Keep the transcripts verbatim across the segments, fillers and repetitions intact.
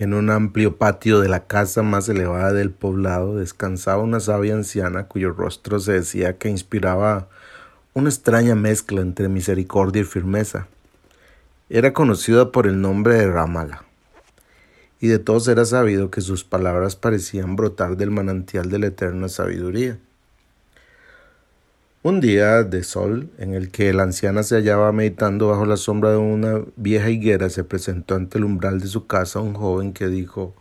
En un amplio patio de la casa más elevada del poblado descansaba una sabia anciana cuyo rostro se decía que inspiraba una extraña mezcla entre misericordia y firmeza. Era conocida por el nombre de Ramala, y de todos era sabido que sus palabras parecían brotar del manantial de la eterna sabiduría. Un día de sol, en el que la anciana se hallaba meditando bajo la sombra de una vieja higuera, se presentó ante el umbral de su casa un joven que dijo: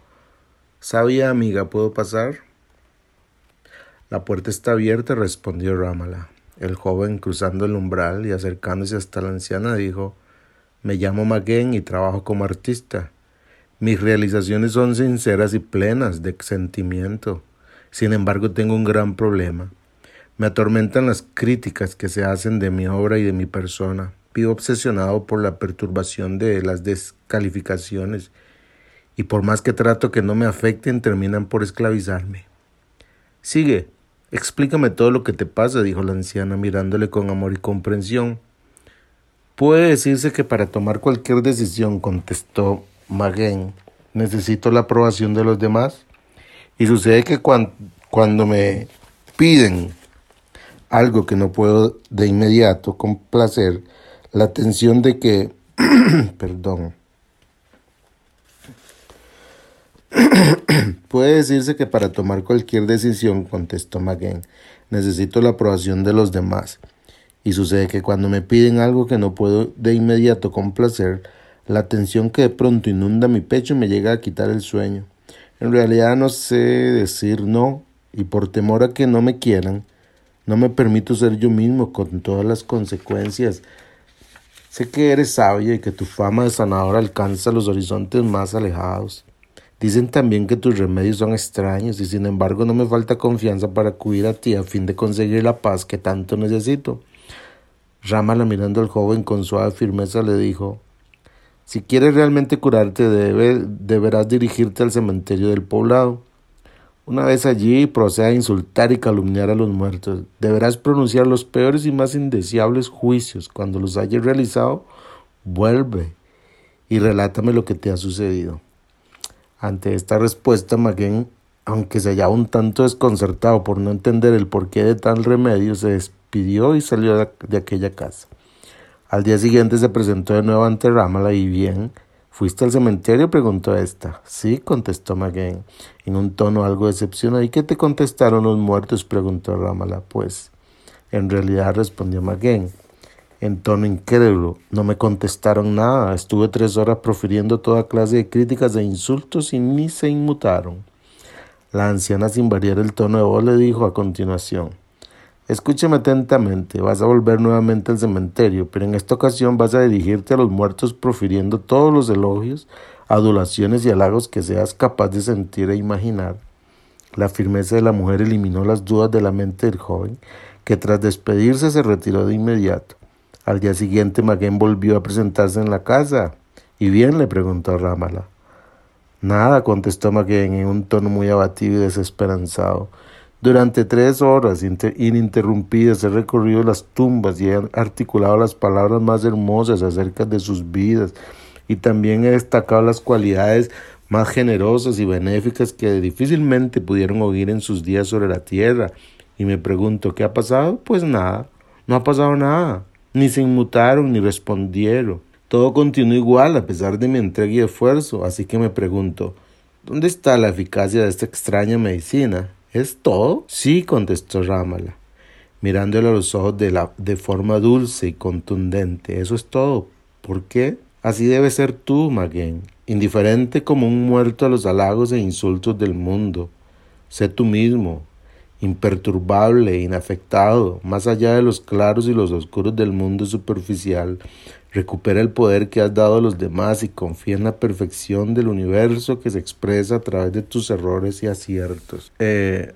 «Sabia amiga, ¿puedo pasar?». «La puerta está abierta», respondió Ramala. El joven, cruzando el umbral y acercándose hasta la anciana, dijo: «Me llamo Maguen y trabajo como artista. Mis realizaciones son sinceras y plenas de sentimiento. Sin embargo, tengo un gran problema. Me atormentan las críticas que se hacen de mi obra y de mi persona. Vivo obsesionado por la perturbación de las descalificaciones, y por más que trato que no me afecten, terminan por esclavizarme». «Sigue, explícame todo lo que te pasa», dijo la anciana, mirándole con amor y comprensión. «Puede decirse que para tomar cualquier decisión», contestó Maguen, «necesito la aprobación de los demás, y sucede que cuan, cuando me piden algo que no puedo de inmediato complacer, la tensión de que, perdón, puede decirse que para tomar cualquier decisión, contestó Maguen, necesito la aprobación de los demás, y sucede que cuando me piden algo que no puedo de inmediato complacer, la tensión que de pronto inunda mi pecho me llega a quitar el sueño. En realidad no sé decir no, y por temor a que no me quieran, no me permito ser yo mismo con todas las consecuencias. Sé que eres sabia y que tu fama de sanadora alcanza los horizontes más alejados. Dicen también que tus remedios son extraños y sin embargo no me falta confianza para acudir a ti a fin de conseguir la paz que tanto necesito». Ramala, mirando al joven con suave firmeza, le dijo: «Si quieres realmente curarte, debe, deberás dirigirte al cementerio del poblado. Una vez allí, procede a insultar y calumniar a los muertos. Deberás pronunciar los peores y más indeseables juicios. Cuando los hayas realizado, vuelve y relátame lo que te ha sucedido». Ante esta respuesta, Maguen, aunque se hallaba un tanto desconcertado por no entender el porqué de tal remedio, se despidió y salió de aquella casa. Al día siguiente se presentó de nuevo ante Ramala y: «Bien, ¿fuiste al cementerio?», preguntó esta. «Sí», contestó Maguen, en un tono algo decepcionado. «¿Y qué te contestaron los muertos?», preguntó Ramala. «Pues, en realidad», respondió Maguen, en tono incrédulo, «no me contestaron nada. Estuve tres horas profiriendo toda clase de críticas e insultos y ni se inmutaron». La anciana, sin variar el tono de voz, le dijo a continuación: «Escúchame atentamente, vas a volver nuevamente al cementerio, pero en esta ocasión vas a dirigirte a los muertos profiriendo todos los elogios, adulaciones y halagos que seas capaz de sentir e imaginar». La firmeza de la mujer eliminó las dudas de la mente del joven, que tras despedirse se retiró de inmediato. Al día siguiente Maguen volvió a presentarse en la casa. «¿Y bien?», le preguntó Ramala. «Nada», contestó Maguen en un tono muy abatido y desesperanzado. «Durante tres horas ininterrumpidas he recorrido las tumbas y he articulado las palabras más hermosas acerca de sus vidas, y también he destacado las cualidades más generosas y benéficas que difícilmente pudieron oír en sus días sobre la tierra. Y me pregunto, ¿qué ha pasado? Pues nada, no ha pasado nada, ni se inmutaron ni respondieron. Todo continúa igual a pesar de mi entrega y esfuerzo, así que me pregunto, ¿dónde está la eficacia de esta extraña medicina? ¿Es todo?». «Sí», contestó Ramala, mirándole a los ojos de, la, de forma dulce y contundente. «Eso es todo. ¿Por qué? Así debe ser tú, Maguen, indiferente como un muerto a los halagos e insultos del mundo. Sé tú mismo, imperturbable, inafectado, más allá de los claros y los oscuros del mundo superficial. Recupera el poder que has dado a los demás y confía en la perfección del universo que se expresa a través de tus errores y aciertos». Eh,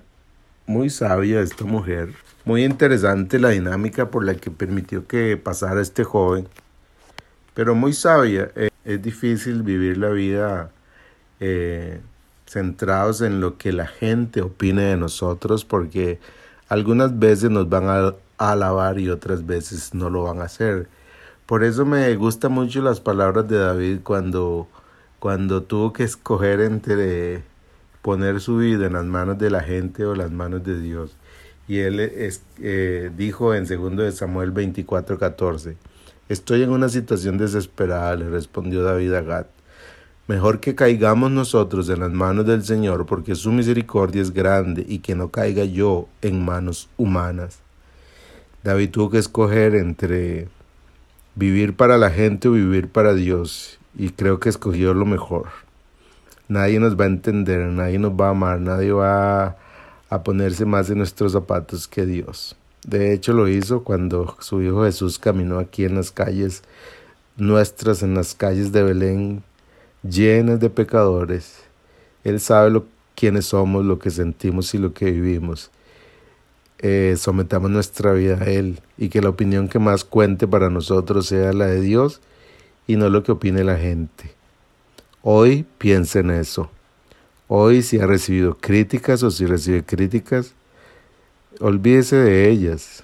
muy sabia esta mujer. Muy interesante la dinámica por la que permitió que pasara este joven. Pero muy sabia. Eh, es difícil vivir la vida eh, centrados en lo que la gente opine de nosotros, porque algunas veces nos van a alabar y otras veces no lo van a hacer. Por eso me gustan mucho las palabras de David cuando, cuando tuvo que escoger entre poner su vida en las manos de la gente o las manos de Dios. Y él es, eh, dijo en dos Samuel veinticuatro catorce, «Estoy en una situación desesperada», le respondió David a Gad. «Mejor que caigamos nosotros en las manos del Señor, porque su misericordia es grande, y que no caiga yo en manos humanas». David tuvo que escoger entre vivir para la gente o vivir para Dios, y creo que escogió lo mejor. Nadie nos va a entender, nadie nos va a amar, nadie va a... a ponerse más en nuestros zapatos que Dios. De hecho, lo hizo cuando su Hijo Jesús caminó aquí en las calles nuestras, en las calles de Belén, llenas de pecadores. Él sabe lo, quiénes somos, lo que sentimos y lo que vivimos. Eh, sometamos nuestra vida a Él, y que la opinión que más cuente para nosotros sea la de Dios y no lo que opine la gente. Hoy piensa en eso. Hoy, si ha recibido críticas o si recibe críticas, olvídese de ellas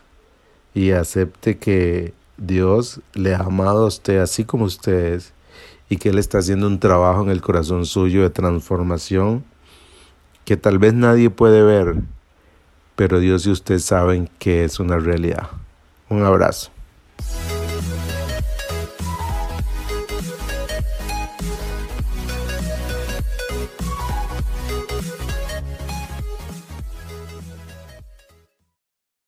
y acepte que Dios le ha amado a usted así como usted es, y que Él está haciendo un trabajo en el corazón suyo de transformación que tal vez nadie puede ver, pero Dios y usted saben que es una realidad. Un abrazo.